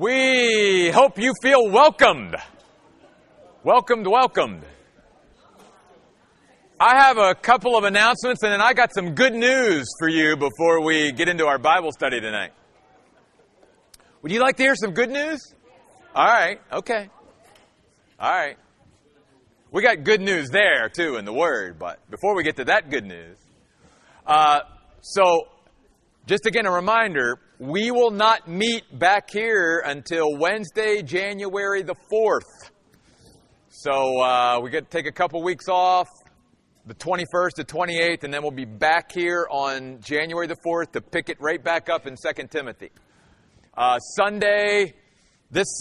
We hope you feel welcomed. Welcomed. I have a couple of announcements, and then I got some good news for you before we get into our Bible study tonight. Would you like to hear some good news? All right. Okay. All right. We got good news there, too, in the Word. But before we get to that good news, just again, a reminder, we will not meet back here until Wednesday, January the 4th. So we get to take a couple weeks off, the 21st to 28th, and then we'll be back here on January the 4th to pick it right back up in 2 Timothy. This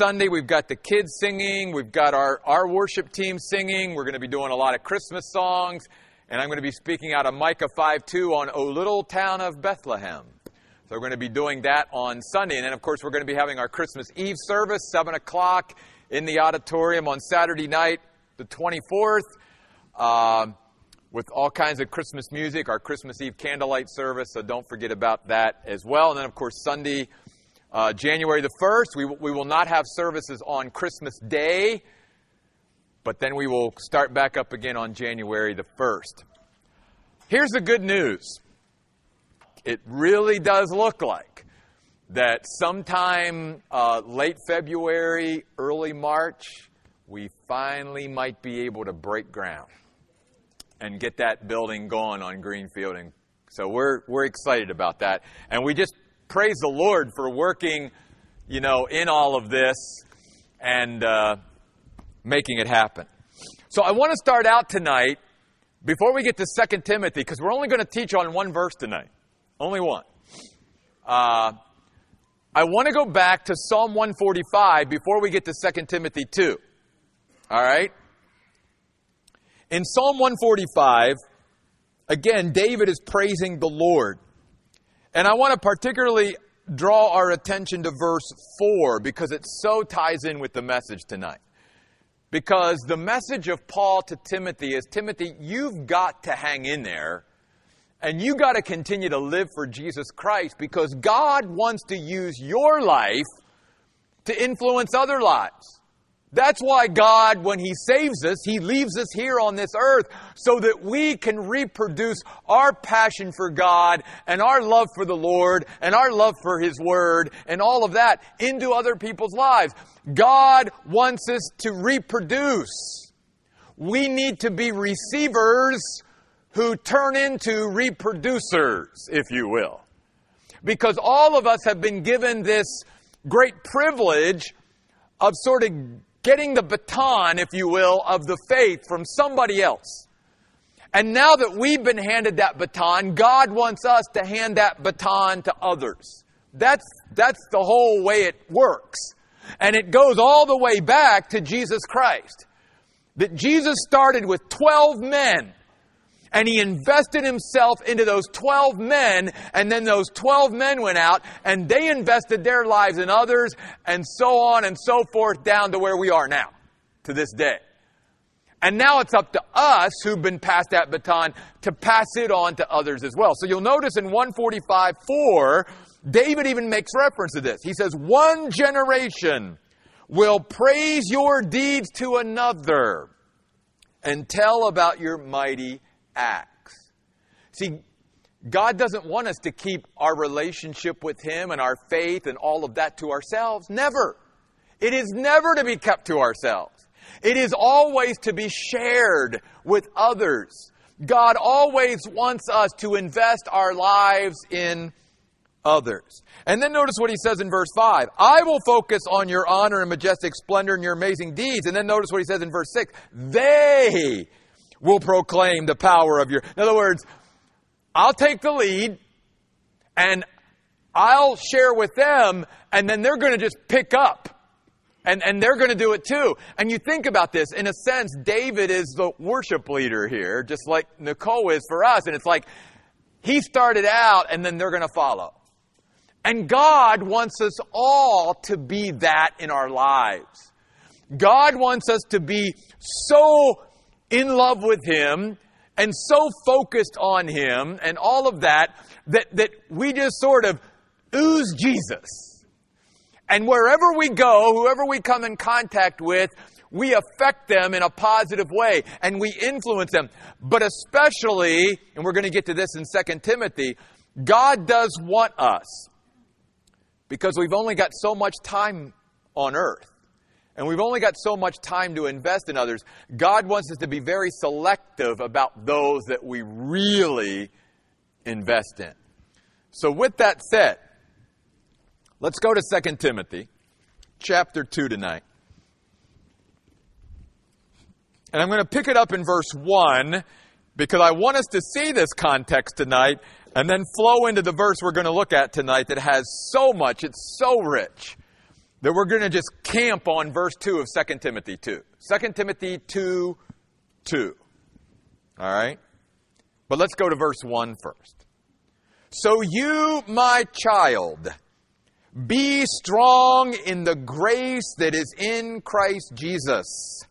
Sunday, we've got the kids singing. We've got our worship team singing. We're going to be doing a lot of Christmas songs. And I'm going to be speaking out of Micah 5:2 on O Little Town of Bethlehem. So we're going to be doing that on Sunday. And then, of course, we're going to be having our Christmas Eve service, 7 o'clock in the auditorium on Saturday night, the 24th, with all kinds of Christmas music, our Christmas Eve candlelight service. So don't forget about that as well. And then, of course, Sunday, January the 1st, we will not have services on Christmas Day. But then we will start back up again on January the 1st. Here's the good news. It really does look like that sometime late February, early March, we finally might be able to break ground and get that building going on Greenfield. And so we're excited about that. And we just praise the Lord for working, in all of this and making it happen. So I want to start out tonight, before we get to 2 Timothy, because we're only going to teach on one verse tonight. Only one. I want to go back to Psalm 145 before we get to 2 Timothy 2. All right? In Psalm 145, again, David is praising the Lord. And I want to particularly draw our attention to verse 4 because it so ties in with the message tonight. Because the message of Paul to Timothy is, Timothy, you've got to hang in there and you've got to continue to live for Jesus Christ because God wants to use your life to influence other lives. That's why God, when He saves us, He leaves us here on this earth so that we can reproduce our passion for God and our love for the Lord and our love for His Word and all of that into other people's lives. God wants us to reproduce. We need to be receivers who turn into reproducers, if you will. Because all of us have been given this great privilege of sort of getting the baton, if you will, of the faith from somebody else. And now that we've been handed that baton, God wants us to hand that baton to others. That's the whole way it works. And it goes all the way back to Jesus Christ. That Jesus started with 12 men. And He invested Himself into those 12 men, and then those 12 men went out, and they invested their lives in others, and so on and so forth, down to where we are now, to this day. And now it's up to us, who've been passed that baton, to pass it on to others as well. So you'll notice in 145:4, David even makes reference to this. He says, one generation will praise your deeds to another and tell about your mighty acts. See, God doesn't want us to keep our relationship with Him and our faith and all of that to ourselves. Never. It is never to be kept to ourselves. It is always to be shared with others. God always wants us to invest our lives in others. And then notice what he says in verse 5. I will focus on your honor and majestic splendor and your amazing deeds. And then notice what he says in verse 6. They will proclaim the power of your... In other words, I'll take the lead and I'll share with them, and then they're going to just pick up and they're going to do it too. And you think about this, in a sense, David is the worship leader here, just like Nicole is for us. And it's like he started out and then they're going to follow. And God wants us all to be that in our lives. God wants us to be so in love with Him and so focused on Him and all of that, that we just sort of ooze Jesus. And wherever we go, whoever we come in contact with, we affect them in a positive way and we influence them. But especially, and we're going to get to this in 2 Timothy, God does want us, because we've only got so much time on earth and we've only got so much time to invest in others. God wants us to be very selective about those that we really invest in. So with that said, let's go to 2 Timothy chapter 2 tonight. And I'm going to pick it up in verse 1 because I want us to see this context tonight and then flow into the verse we're going to look at tonight that has so much, it's so rich, that we're going to just camp on verse 2 of 2 Timothy 2. 2 Timothy 2, 2. All right? But let's go to verse 1 first. So you, my child, be strong in the grace that is in Christ Jesus,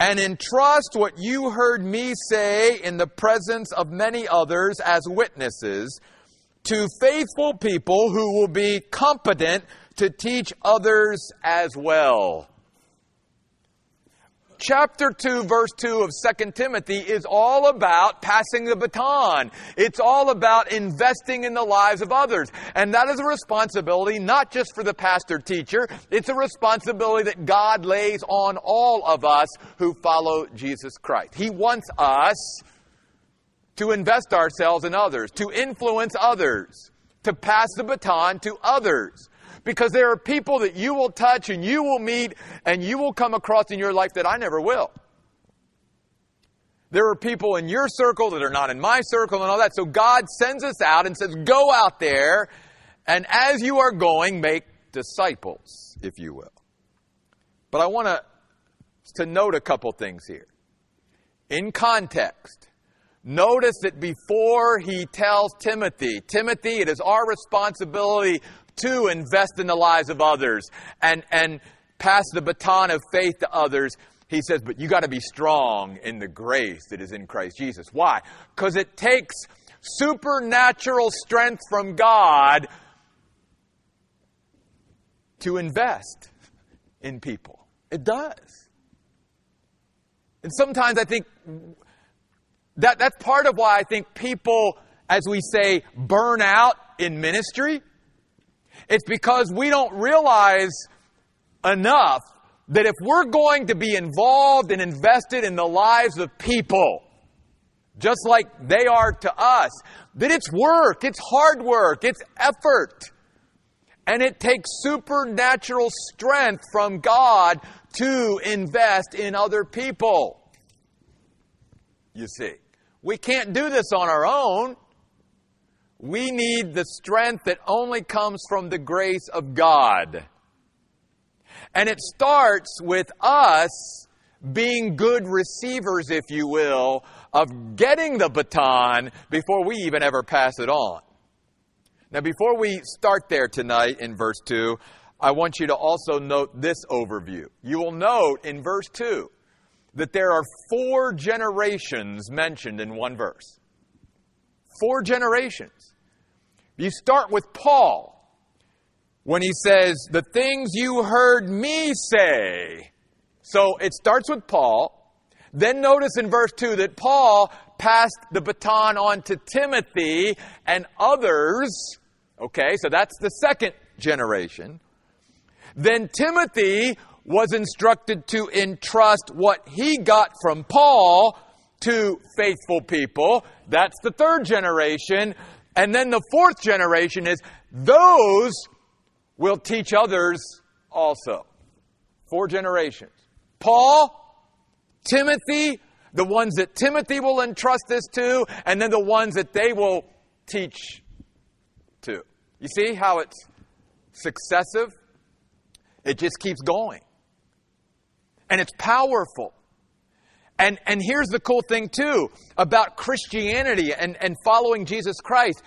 and entrust what you heard me say in the presence of many others as witnesses to faithful people who will be competent to teach others as well. Chapter 2, verse 2 of 2 Timothy is all about passing the baton. It's all about investing in the lives of others. And that is a responsibility not just for the pastor-teacher. It's a responsibility that God lays on all of us who follow Jesus Christ. He wants us to invest ourselves in others, to influence others, to pass the baton to others. Because there are people that you will touch and you will meet and you will come across in your life that I never will. There are people in your circle that are not in my circle and all that. So God sends us out and says, go out there and as you are going, make disciples, if you will. But I want to note a couple things here. In context, notice that before he tells Timothy, Timothy, it is our responsibility to invest in the lives of others and pass the baton of faith to others, he says, but you got to be strong in the grace that is in Christ Jesus. Why? Because it takes supernatural strength from God to invest in people. It does. And sometimes I think that's part of why I think people, as we say, burn out in ministry. It's because we don't realize enough that if we're going to be involved and invested in the lives of people, just like they are to us, that it's work, it's hard work, it's effort. And it takes supernatural strength from God to invest in other people. You see, we can't do this on our own. We need the strength that only comes from the grace of God. And it starts with us being good receivers, if you will, of getting the baton before we even ever pass it on. Now, before we start there tonight in verse 2, I want you to also note this overview. You will note in verse 2 that there are 4 generations mentioned in one verse. 4 generations. You start with Paul when he says, the things you heard me say. So it starts with Paul. Then notice in verse 2 that Paul passed the baton on to Timothy and others. Okay, so that's the second generation. Then Timothy was instructed to entrust what he got from Paul to faithful people. That's the third generation. And then the fourth generation is those will teach others also. 4 generations. Paul, Timothy, the ones that Timothy will entrust this to, and then the ones that they will teach to. You see how it's successive? It just keeps going. And it's powerful. And here's the cool thing, too, about Christianity and following Jesus Christ.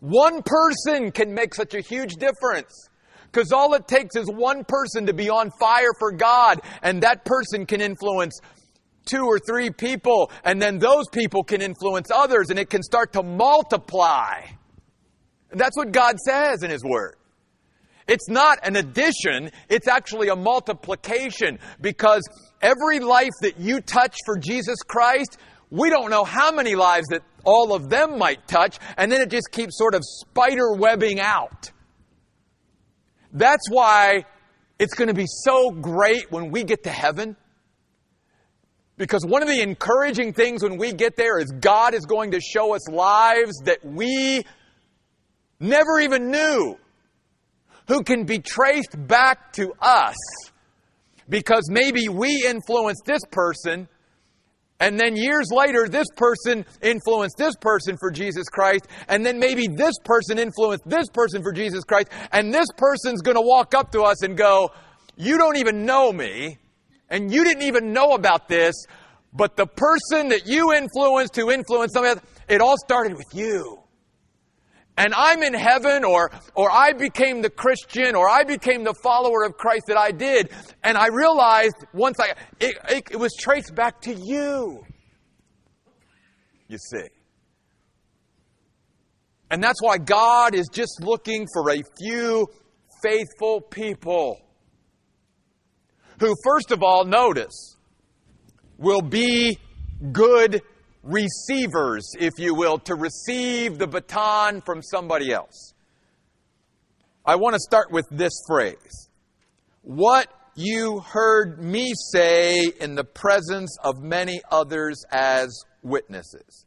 One person can make such a huge difference because all it takes is one person to be on fire for God, and that person can influence 2 or 3 people, and then those people can influence others, and it can start to multiply. And that's what God says in His Word. It's not an addition, it's actually a multiplication, because every life that you touch for Jesus Christ, we don't know how many lives that all of them might touch, and then it just keeps sort of spider webbing out. That's why it's going to be so great when we get to heaven. Because one of the encouraging things when we get there is God is going to show us lives that we never even knew, who can be traced back to us, because maybe we influenced this person, and then years later this person influenced this person for Jesus Christ, and then maybe this person influenced this person for Jesus Christ, and this person's going to walk up to us and go, "You don't even know me, and you didn't even know about this, but the person that you influenced who influenced somebody else, it all started with you. And I'm in heaven, or I became the Christian, or I became the follower of Christ that I did. And I realized once it was traced back to you." You see. And that's why God is just looking for a few faithful people who, first of all, notice, will be good receivers, if you will, to receive the baton from somebody else. I want to start with this phrase: what you heard me say in the presence of many others as witnesses.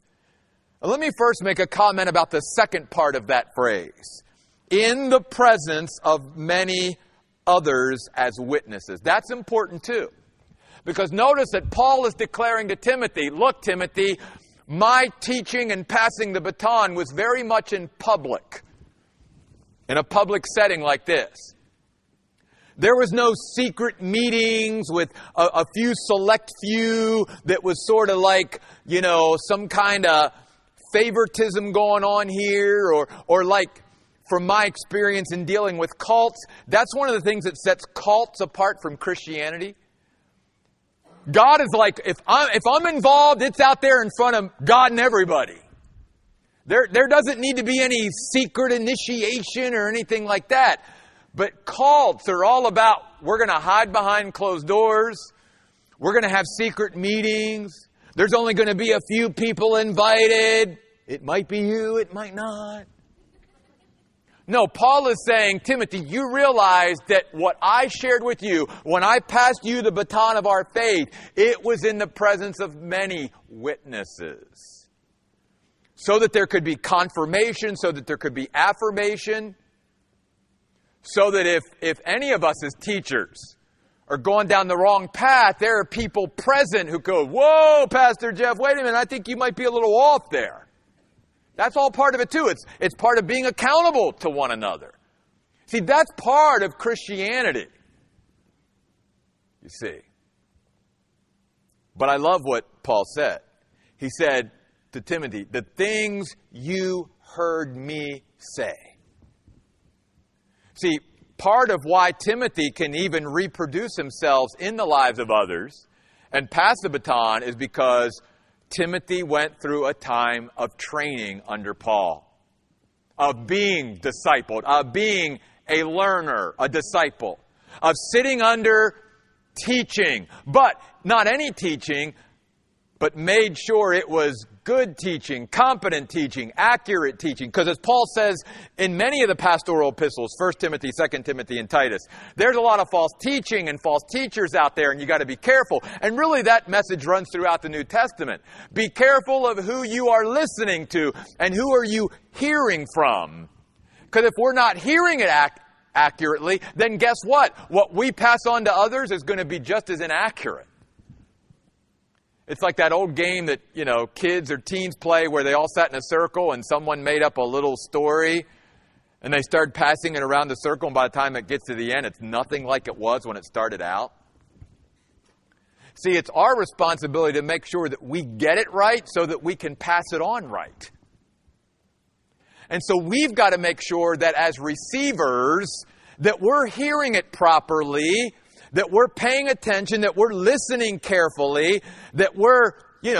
Now, let me first make a comment about the second part of that phrase: in the presence of many others as witnesses. That's important too. Because notice that Paul is declaring to Timothy, "Look, Timothy, my teaching and passing the baton was very much in public, in a public setting like this. There was no secret meetings with a few select few that was sort of like, you know, some kind of favoritism going on here, or like, from my experience in dealing with cults, that's one of the things that sets cults apart from Christianity. God is like, if I'm involved, it's out there in front of God and everybody. There doesn't need to be any secret initiation or anything like that. But cults are all about, we're going to hide behind closed doors. We're going to have secret meetings. There's only going to be a few people invited. It might be you, it might not." No, Paul is saying, "Timothy, you realize that what I shared with you, when I passed you the baton of our faith, it was in the presence of many witnesses." So that there could be confirmation, so that there could be affirmation, so that if any of us as teachers are going down the wrong path, there are people present who go, "Whoa, Pastor Jeff, wait a minute, I think you might be a little off there." That's all part of it too. It's part of being accountable to one another. See, that's part of Christianity. You see. But I love what Paul said. He said to Timothy, "The things you heard me say." See, part of why Timothy can even reproduce himself in the lives of others and pass the baton is because Timothy went through a time of training under Paul, of being discipled, of being a learner, a disciple, of sitting under teaching, but not any teaching, but made sure it was good teaching, competent teaching, accurate teaching. Because as Paul says in many of the pastoral epistles, 1 Timothy, 2 Timothy, and Titus, there's a lot of false teaching and false teachers out there, and you got to be careful. And really that message runs throughout the New Testament. Be careful of who you are listening to and who are you hearing from. Because if we're not hearing it accurately, then guess what? What we pass on to others is going to be just as inaccurate. It's like that old game that, you know, kids or teens play where they all sat in a circle and someone made up a little story and they started passing it around the circle, and by the time it gets to the end, it's nothing like it was when it started out. See, it's our responsibility to make sure that we get it right so that we can pass it on right. And so we've got to make sure that as receivers that we're hearing it properly, that we're paying attention, that we're listening carefully, that we're,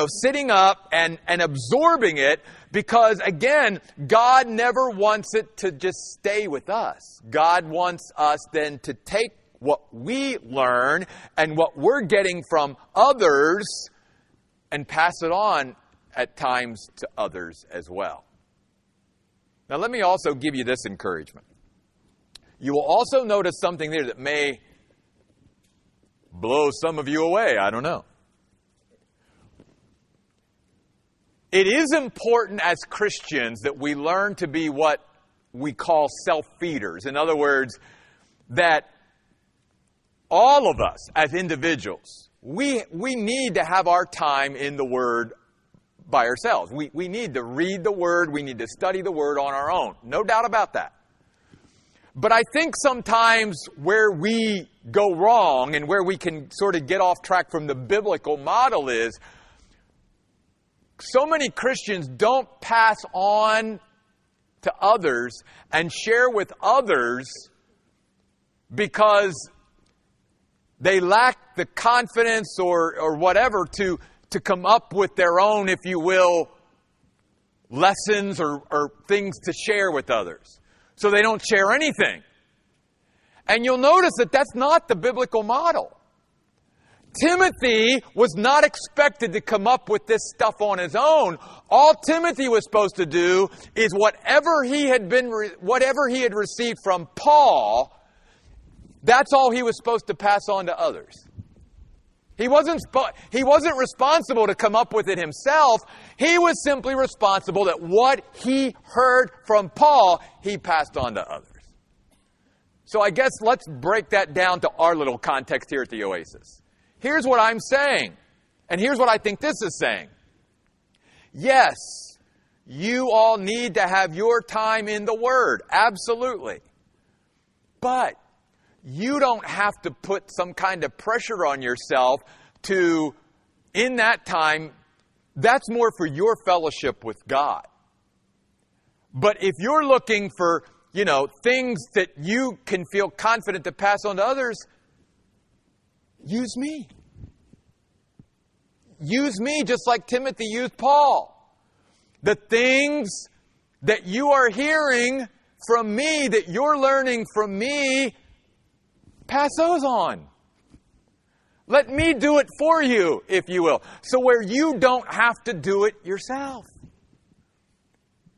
sitting up and absorbing it, because again, God never wants it to just stay with us. God wants us then to take what we learn and what we're getting from others and pass it on at times to others as well. Now, let me also give you this encouragement. You will also notice something there that may blow some of you away. I don't know. It is important as Christians that we learn to be what we call self-feeders. In other words, that all of us as individuals, we need to have our time in the Word by ourselves. We need to read the Word. We need to study the Word on our own. No doubt about that. But I think sometimes where we go wrong and where we can sort of get off track from the biblical model is so many Christians don't pass on to others and share with others because they lack the confidence or whatever to come up with their own, if you will, lessons or things to share with others. So they don't share anything. And you'll notice that that's not the biblical model. Timothy was not expected to come up with this stuff on his own. All Timothy was supposed to do is whatever he had received from Paul, that's all he was supposed to pass on to others. He wasn't responsible to come up with it himself. He was simply responsible that what he heard from Paul, he passed on to others. So I guess let's break that down to our little context here at the Oasis. Here's what I'm saying, and here's what I think this is saying. Yes, you all need to have your time in the Word, absolutely. But you don't have to put some kind of pressure on yourself to, in that time, that's more for your fellowship with God. But if you're looking for, things that you can feel confident to pass on to others, use me. Use me just like Timothy used Paul. The things that you are hearing from me, that you're learning from me, pass those on. Let me do it for you, if you will. So where you don't have to do it yourself.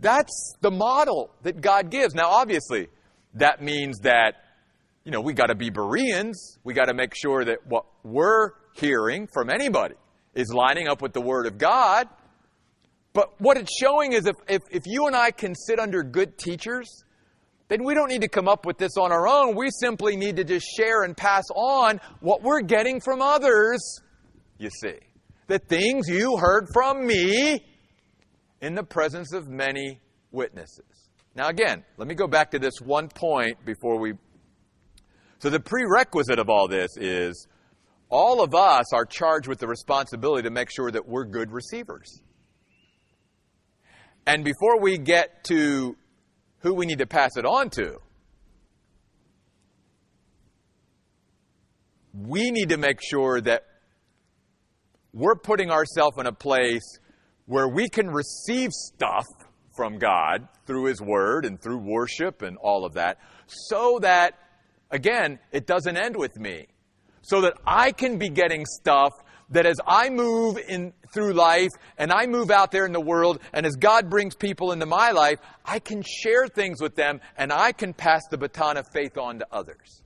That's the model that God gives. Now, obviously, that means that, we got to be Bereans. We got to make sure that what we're hearing from anybody is lining up with the Word of God. But what it's showing is if you and I can sit under good teachers, then we don't need to come up with this on our own. We simply need to just share and pass on what we're getting from others, you see. The things you heard from me in the presence of many witnesses. Now again, let me go back to this one point before we... So the prerequisite of all this is all of us are charged with the responsibility to make sure that we're good receivers. And before we get to who we need to pass it on to, we need to make sure that we're putting ourselves in a place where we can receive stuff from God through His Word and through worship and all of that, so that, again, it doesn't end with me. So that I can be getting stuff that as I move in through life and I move out there in the world and as God brings people into my life, I can share things with them and I can pass the baton of faith on to others.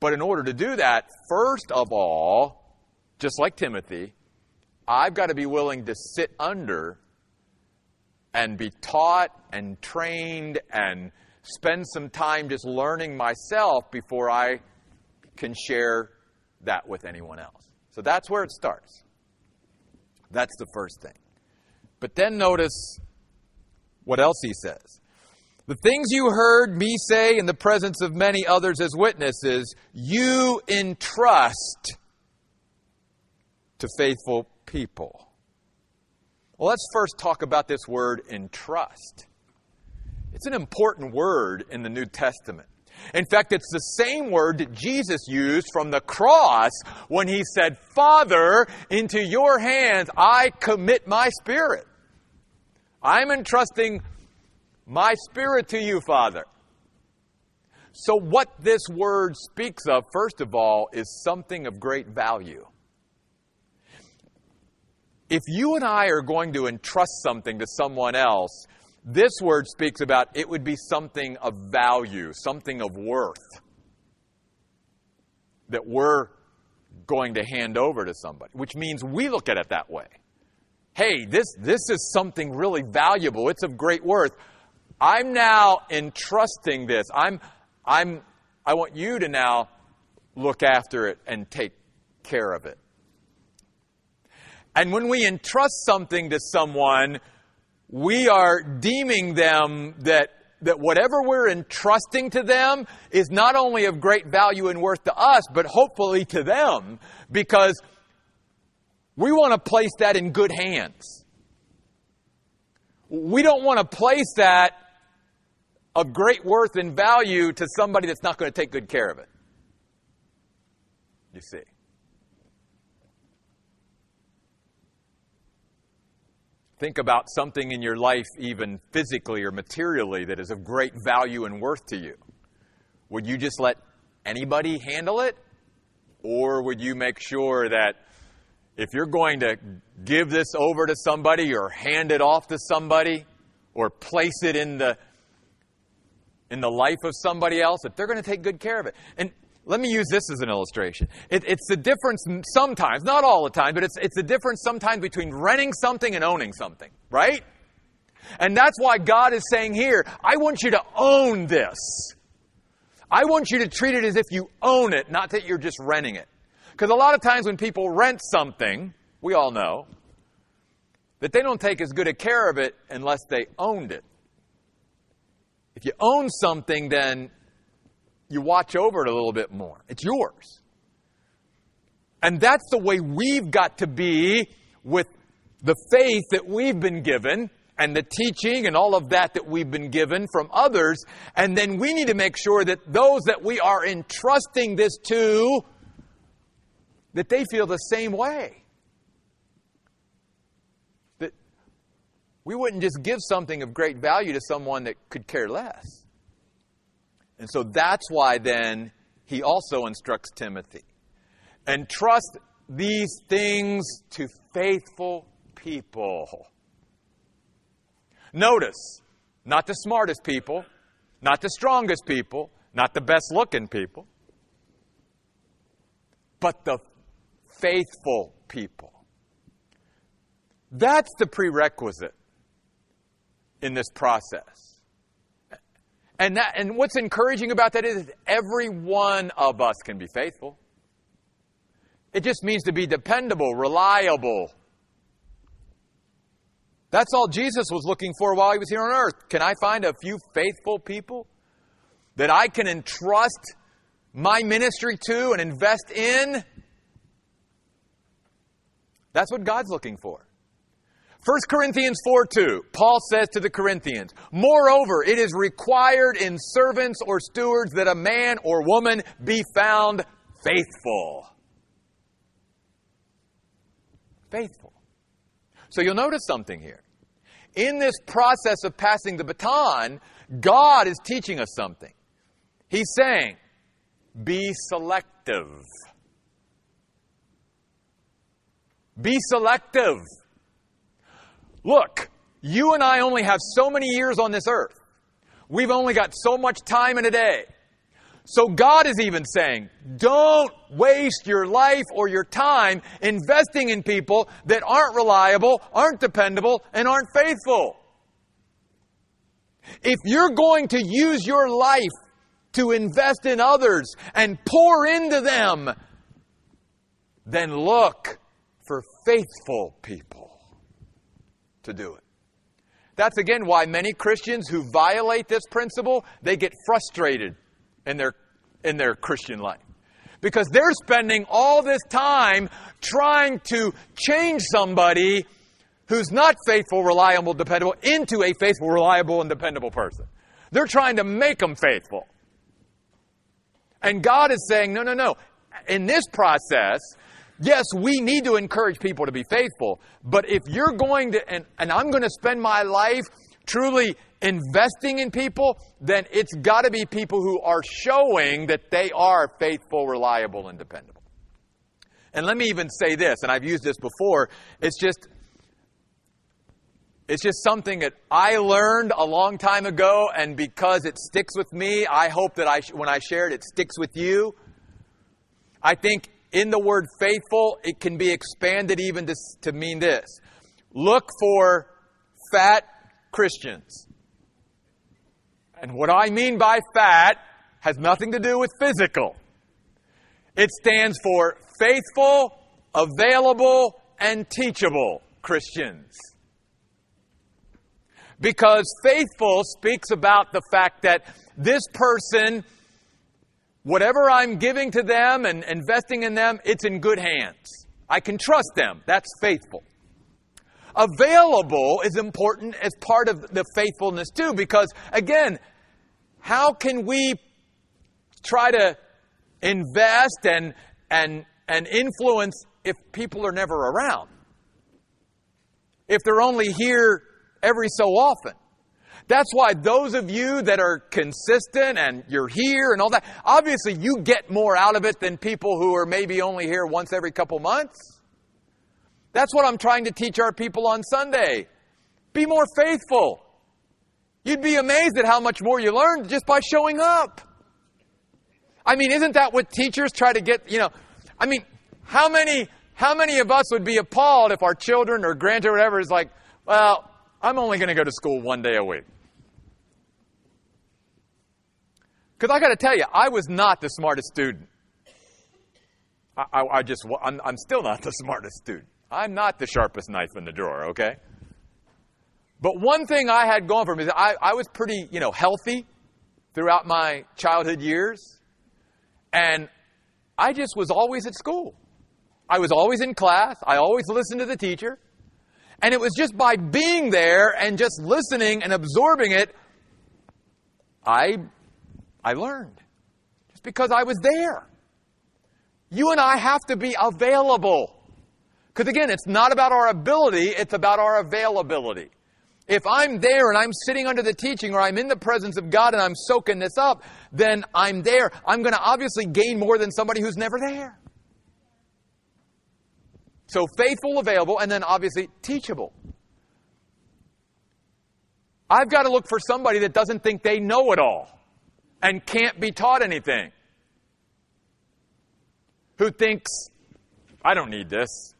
But in order to do that, first of all, just like Timothy, I've got to be willing to sit under and be taught and trained and spend some time just learning myself before I can share that with anyone else. So that's where it starts. That's the first thing. But then notice what else he says. The things you heard me say in the presence of many others as witnesses, you entrust to faithful people. Well, let's first talk about this word entrust. It's an important word in the New Testament. In fact, it's the same word that Jesus used from the cross when he said, Father, into your hands I commit my spirit. I'm entrusting my spirit to you, Father. So what this word speaks of, first of all, is something of great value. If you and I are going to entrust something to someone else, this word speaks about it would be something of value, something of worth that we're going to hand over to somebody, which means we look at it that way. Hey, this is something really valuable. It's of great worth. I'm now entrusting this. I want you to now look after it and take care of it. And when we entrust something to someone, we are deeming them that whatever we're entrusting to them is not only of great value and worth to us, but hopefully to them, because we want to place that in good hands. We don't want to place that of great worth and value to somebody that's not going to take good care of it. You see. Think about something in your life, even physically or materially, that is of great value and worth to you. Would you just let anybody handle it? Or would you make sure that if you're going to give this over to somebody or hand it off to somebody or place it in the life of somebody else, that they're going to take good care of it? And let me use this as an illustration. It's the difference sometimes, not all the time, but it's the difference sometimes between renting something and owning something, right? And that's why God is saying here, I want you to own this. I want you to treat it as if you own it, not that you're just renting it. Because a lot of times when people rent something, we all know, that they don't take as good a care of it unless they owned it. If you own something, then you watch over it a little bit more. It's yours. And that's the way we've got to be with the faith that we've been given and the teaching and all of that we've been given from others. And then we need to make sure that those that we are entrusting this to, that they feel the same way. That we wouldn't just give something of great value to someone that could care less. And so that's why then he also instructs Timothy, entrust these things to faithful people. Notice, not the smartest people, not the strongest people, not the best looking people, but the faithful people. That's the prerequisite in this process. And what's encouraging about that is every one of us can be faithful. It just means to be dependable, reliable. That's all Jesus was looking for while he was here on earth. Can I find a few faithful people that I can entrust my ministry to and invest in? That's what God's looking for. 1 Corinthians 4:2, Paul says to the Corinthians, moreover, it is required in servants or stewards that a man or woman be found faithful. Faithful. So you'll notice something here. In this process of passing the baton, God is teaching us something. He's saying, be selective. Be selective. Look, you and I only have so many years on this earth. We've only got so much time in a day. So God is even saying, don't waste your life or your time investing in people that aren't reliable, aren't dependable, and aren't faithful. If you're going to use your life to invest in others and pour into them, then look for faithful people to do it. That's again why many Christians who violate this principle, they get frustrated in their Christian life. Because they're spending all this time trying to change somebody who's not faithful, reliable, dependable into a faithful, reliable, and dependable person. They're trying to make them faithful. And God is saying, no, no, no. In this process, yes, we need to encourage people to be faithful. But if you're going to, and I'm going to spend my life truly investing in people, then it's got to be people who are showing that they are faithful, reliable, and dependable. And let me even say this, and I've used this before, it's just something that I learned a long time ago, and because it sticks with me, I hope that when I share it, it sticks with you. I think in the word faithful, it can be expanded even to mean this. Look for fat Christians. And what I mean by fat has nothing to do with physical. It stands for faithful, available, and teachable Christians. Because faithful speaks about the fact that this person, whatever I'm giving to them and investing in them, it's in good hands. I can trust them. That's faithful. Available is important as part of the faithfulness too, because again, how can we try to invest and influence if people are never around? If they're only here every so often. That's why those of you that are consistent and you're here and all that, obviously you get more out of it than people who are maybe only here once every couple months. That's what I'm trying to teach our people on Sunday. Be more faithful. You'd be amazed at how much more you learn just by showing up. I mean, isn't that what teachers try to get, I mean, how many of us would be appalled if our children or grandchildren or whatever is like, well, I'm only going to go to school one day a week. Because I got to tell you, I was not the smartest student. I'm still not the smartest student. I'm not the sharpest knife in the drawer, okay? But one thing I had going for me is I was pretty, healthy throughout my childhood years. And I just was always at school. I was always in class. I always listened to the teacher. And it was just by being there and just listening and absorbing it, I learned. Just because I was there. You and I have to be available. Because again, it's not about our ability, it's about our availability. If I'm there and I'm sitting under the teaching or I'm in the presence of God and I'm soaking this up, then I'm there. I'm going to obviously gain more than somebody who's never there. So faithful, available, and then obviously teachable. I've got to look for somebody that doesn't think they know it all and can't be taught anything. Who thinks, I don't need this.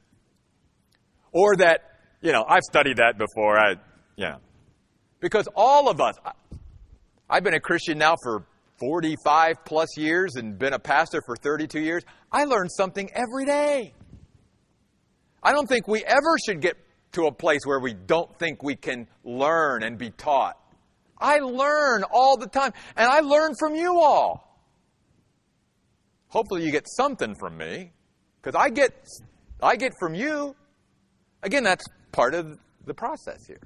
Or that, I've studied that before. Because all of us, I've been a Christian now for 45 plus years and been a pastor for 32 years. I learn something every day. I don't think we ever should get to a place where we don't think we can learn and be taught. I learn all the time, and I learn from you all. Hopefully you get something from me, because I get from you. Again, that's part of the process here.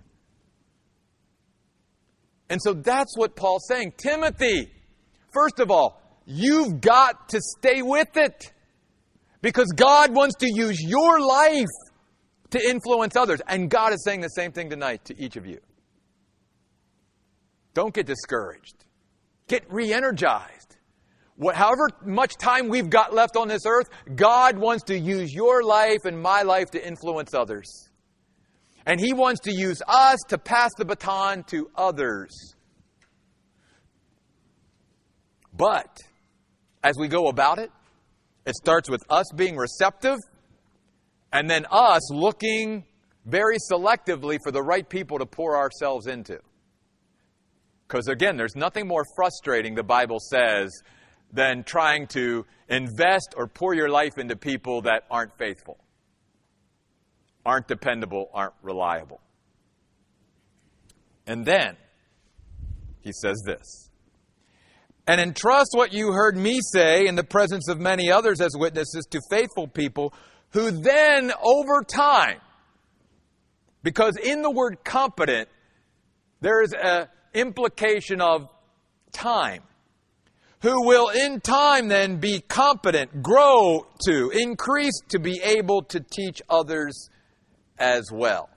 And so that's what Paul's saying. Timothy, first of all, you've got to stay with it. Because God wants to use your life to influence others. And God is saying the same thing tonight to each of you. Don't get discouraged. Get re-energized. However much time we've got left on this earth, God wants to use your life and my life to influence others. And He wants to use us to pass the baton to others. But, as we go about it, it starts with us being receptive and then us looking very selectively for the right people to pour ourselves into. Because again, there's nothing more frustrating, the Bible says, than trying to invest or pour your life into people that aren't faithful, aren't dependable, aren't reliable. And then, he says this. And entrust what you heard me say in the presence of many others as witnesses to faithful people who then over time, because in the word competent, there is an implication of time, who will in time then be competent, grow to, increase to be able to teach others as well.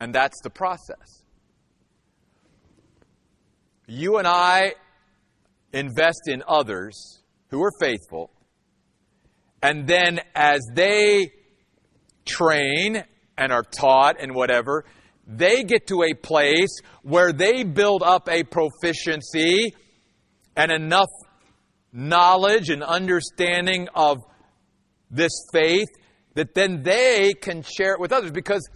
And that's the process. You and I invest in others who are faithful, and then as they train and are taught and whatever, they get to a place where they build up a proficiency and enough knowledge and understanding of this faith that then they can share it with others. Because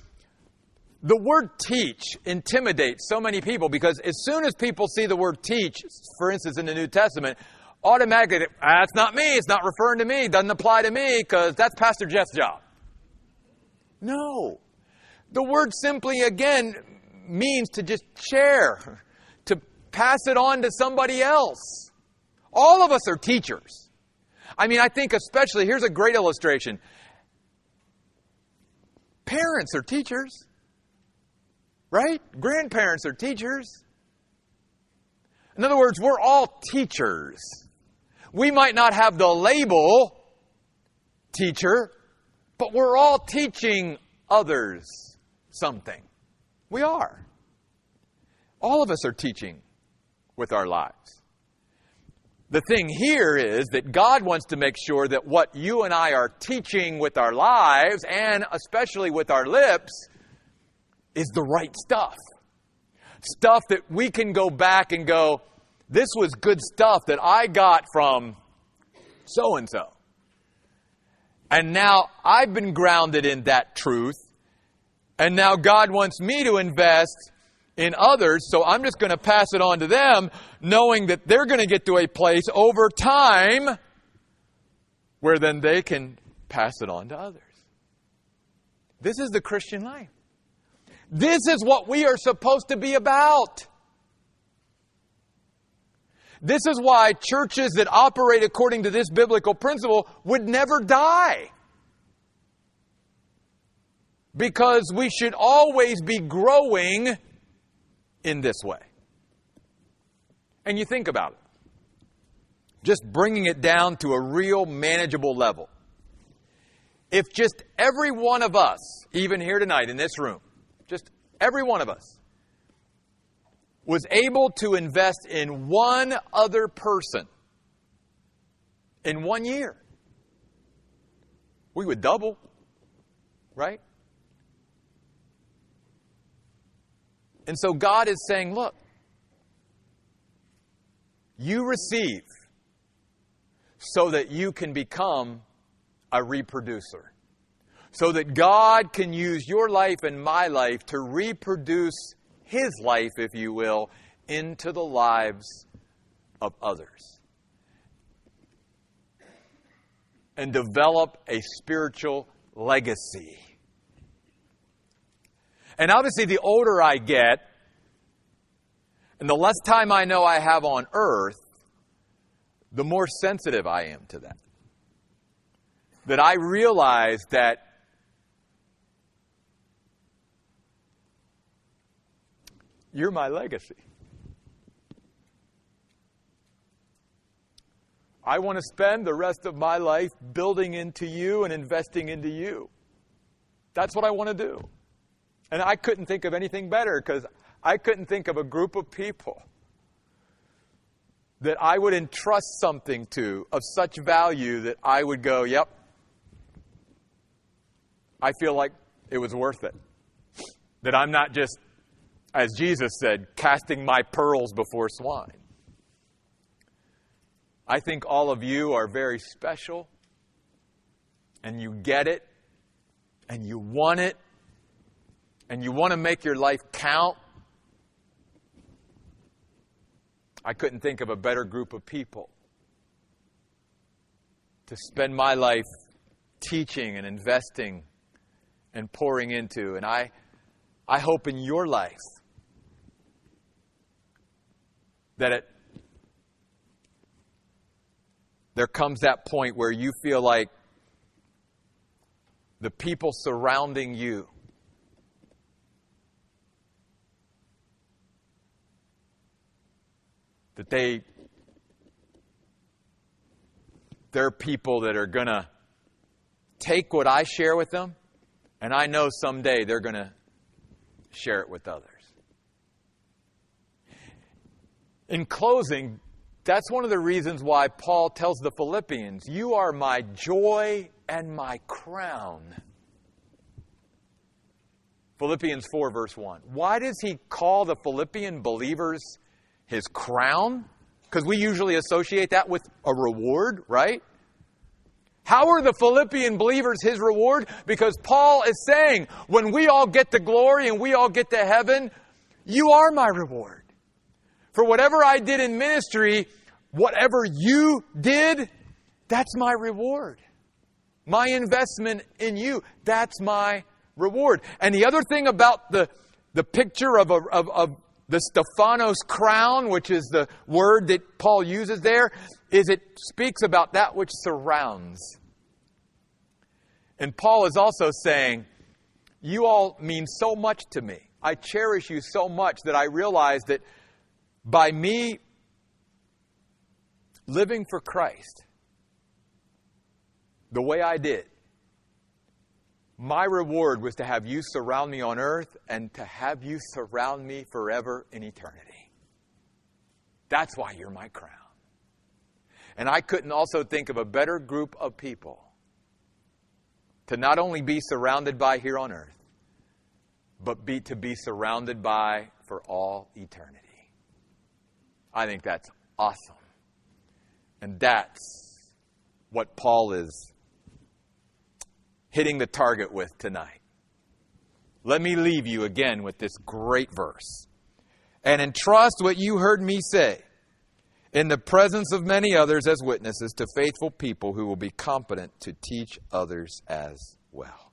the word teach intimidates so many people, because as soon as people see the word teach, for instance, in the New Testament, automatically, that's not me, it's not referring to me, it doesn't apply to me because that's Pastor Jeff's job. No. The word simply, again, means to just share, to pass it on to somebody else. All of us are teachers. I mean, I think especially, here's a great illustration. Parents are teachers, right? Grandparents are teachers. In other words, we're all teachers. We might not have the label teacher, but we're all teaching others something. We are. All of us are teaching with our lives. The thing here is that God wants to make sure that what you and I are teaching with our lives, and especially with our lips, is the right stuff. Stuff that we can go back and go, this was good stuff that I got from so-and-so. And now I've been grounded in that truth. And now God wants me to invest in others, so I'm just going to pass it on to them, knowing that they're going to get to a place over time where then they can pass it on to others. This is the Christian life. This is what we are supposed to be about. This is why churches that operate according to this biblical principle would never die. Because we should always be growing in this way. And you think about it. Just bringing it down to a real manageable level. If just every one of us, even here tonight in this room, just every one of us, was able to invest in one other person in 1 year, we would double, right? And so God is saying, look, you receive so that you can become a reproducer. So that God can use your life and my life to reproduce His life, if you will, into the lives of others. And develop a spiritual legacy. And obviously, the older I get, and the less time I know I have on earth, the more sensitive I am to that. That I realize that you're my legacy. I want to spend the rest of my life building into you and investing into you. That's what I want to do. And I couldn't think of anything better, because I couldn't think of a group of people that I would entrust something to of such value that I would go, yep, I feel like it was worth it. That I'm not just, as Jesus said, casting my pearls before swine. I think all of you are very special, and you get it, and you want it, and you want to make your life count. I couldn't think of a better group of people to spend my life teaching and investing and pouring into. And I hope in your life that there comes that point where you feel like the people surrounding you that they're people that are going to take what I share with them, and I know someday they're going to share it with others. In closing, that's one of the reasons why Paul tells the Philippians, "You are my joy and my crown." Philippians 4, verse 1. Why does he call the Philippian believers his crown? Because we usually associate that with a reward, right? How are the Philippian believers his reward? Because Paul is saying, when we all get to glory and we all get to heaven, you are my reward. For whatever I did in ministry, whatever you did, that's my reward. My investment in you, that's my reward. And the other thing about the picture of the Stephanos crown, which is the word that Paul uses there, is it speaks about that which surrounds. And Paul is also saying, you all mean so much to me. I cherish you so much that I realize that by me living for Christ the way I did, my reward was to have you surround me on earth and to have you surround me forever in eternity. That's why you're my crown. And I couldn't also think of a better group of people to not only be surrounded by here on earth, but to be surrounded by for all eternity. I think that's awesome. And that's what Paul is hitting the target with tonight. Let me leave you again with this great verse. And entrust what you heard me say in the presence of many others as witnesses to faithful people who will be competent to teach others as well.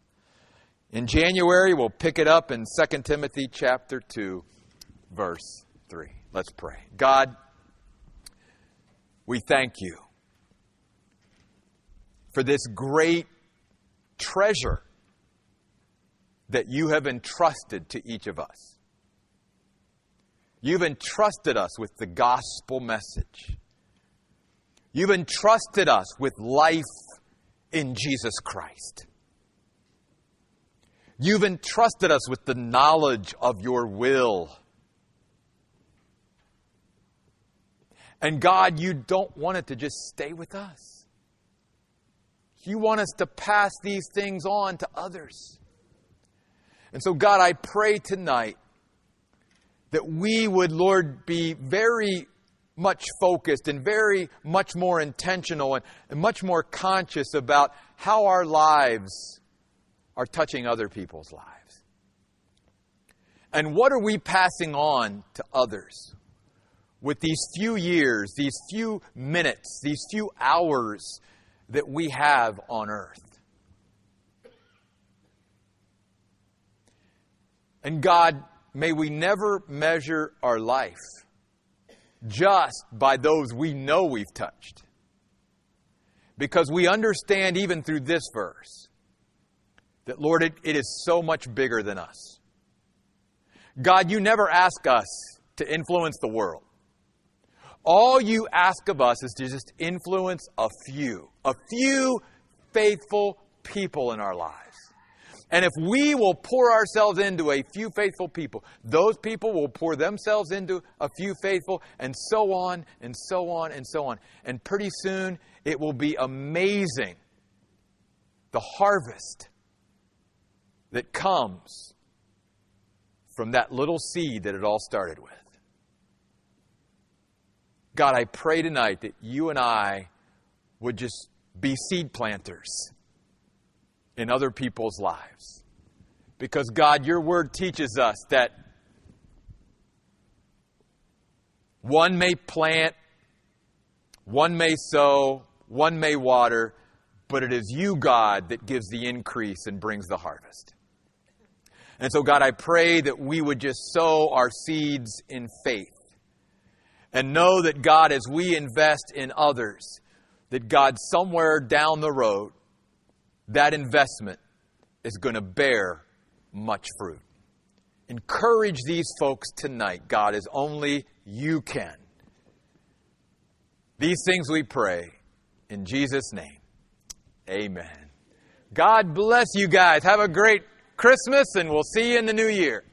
In January, we'll pick it up in 2 Timothy chapter 2, verse 3. Let's pray. God, we thank you for this great treasure that you have entrusted to each of us. You've entrusted us with the gospel message. You've entrusted us with life in Jesus Christ. You've entrusted us with the knowledge of your will. And God, you don't want it to just stay with us. You want us to pass these things on to others. And so, God, I pray tonight that we would, Lord, be very much focused and very much more intentional and much more conscious about how our lives are touching other people's lives. And what are we passing on to others with these few years, these few minutes, these few hours that we have on earth. And God, may we never measure our life just by those we know we've touched. Because we understand even through this verse that, Lord, it is so much bigger than us. God, you never ask us to influence the world. All you ask of us is to just influence a few faithful people in our lives. And if we will pour ourselves into a few faithful people, those people will pour themselves into a few faithful, and so on, and so on, and so on. And pretty soon, it will be amazing, the harvest that comes from that little seed that it all started with. God, I pray tonight that you and I would just be seed planters in other people's lives. Because, God, your word teaches us that one may plant, one may sow, one may water, but it is you, God, that gives the increase and brings the harvest. And so, God, I pray that we would just sow our seeds in faith. And know that, God, as we invest in others, that, God, somewhere down the road, that investment is going to bear much fruit. Encourage these folks tonight, God, as only you can. These things we pray in Jesus' name. Amen. God bless you guys. Have a great Christmas, and we'll see you in the new year.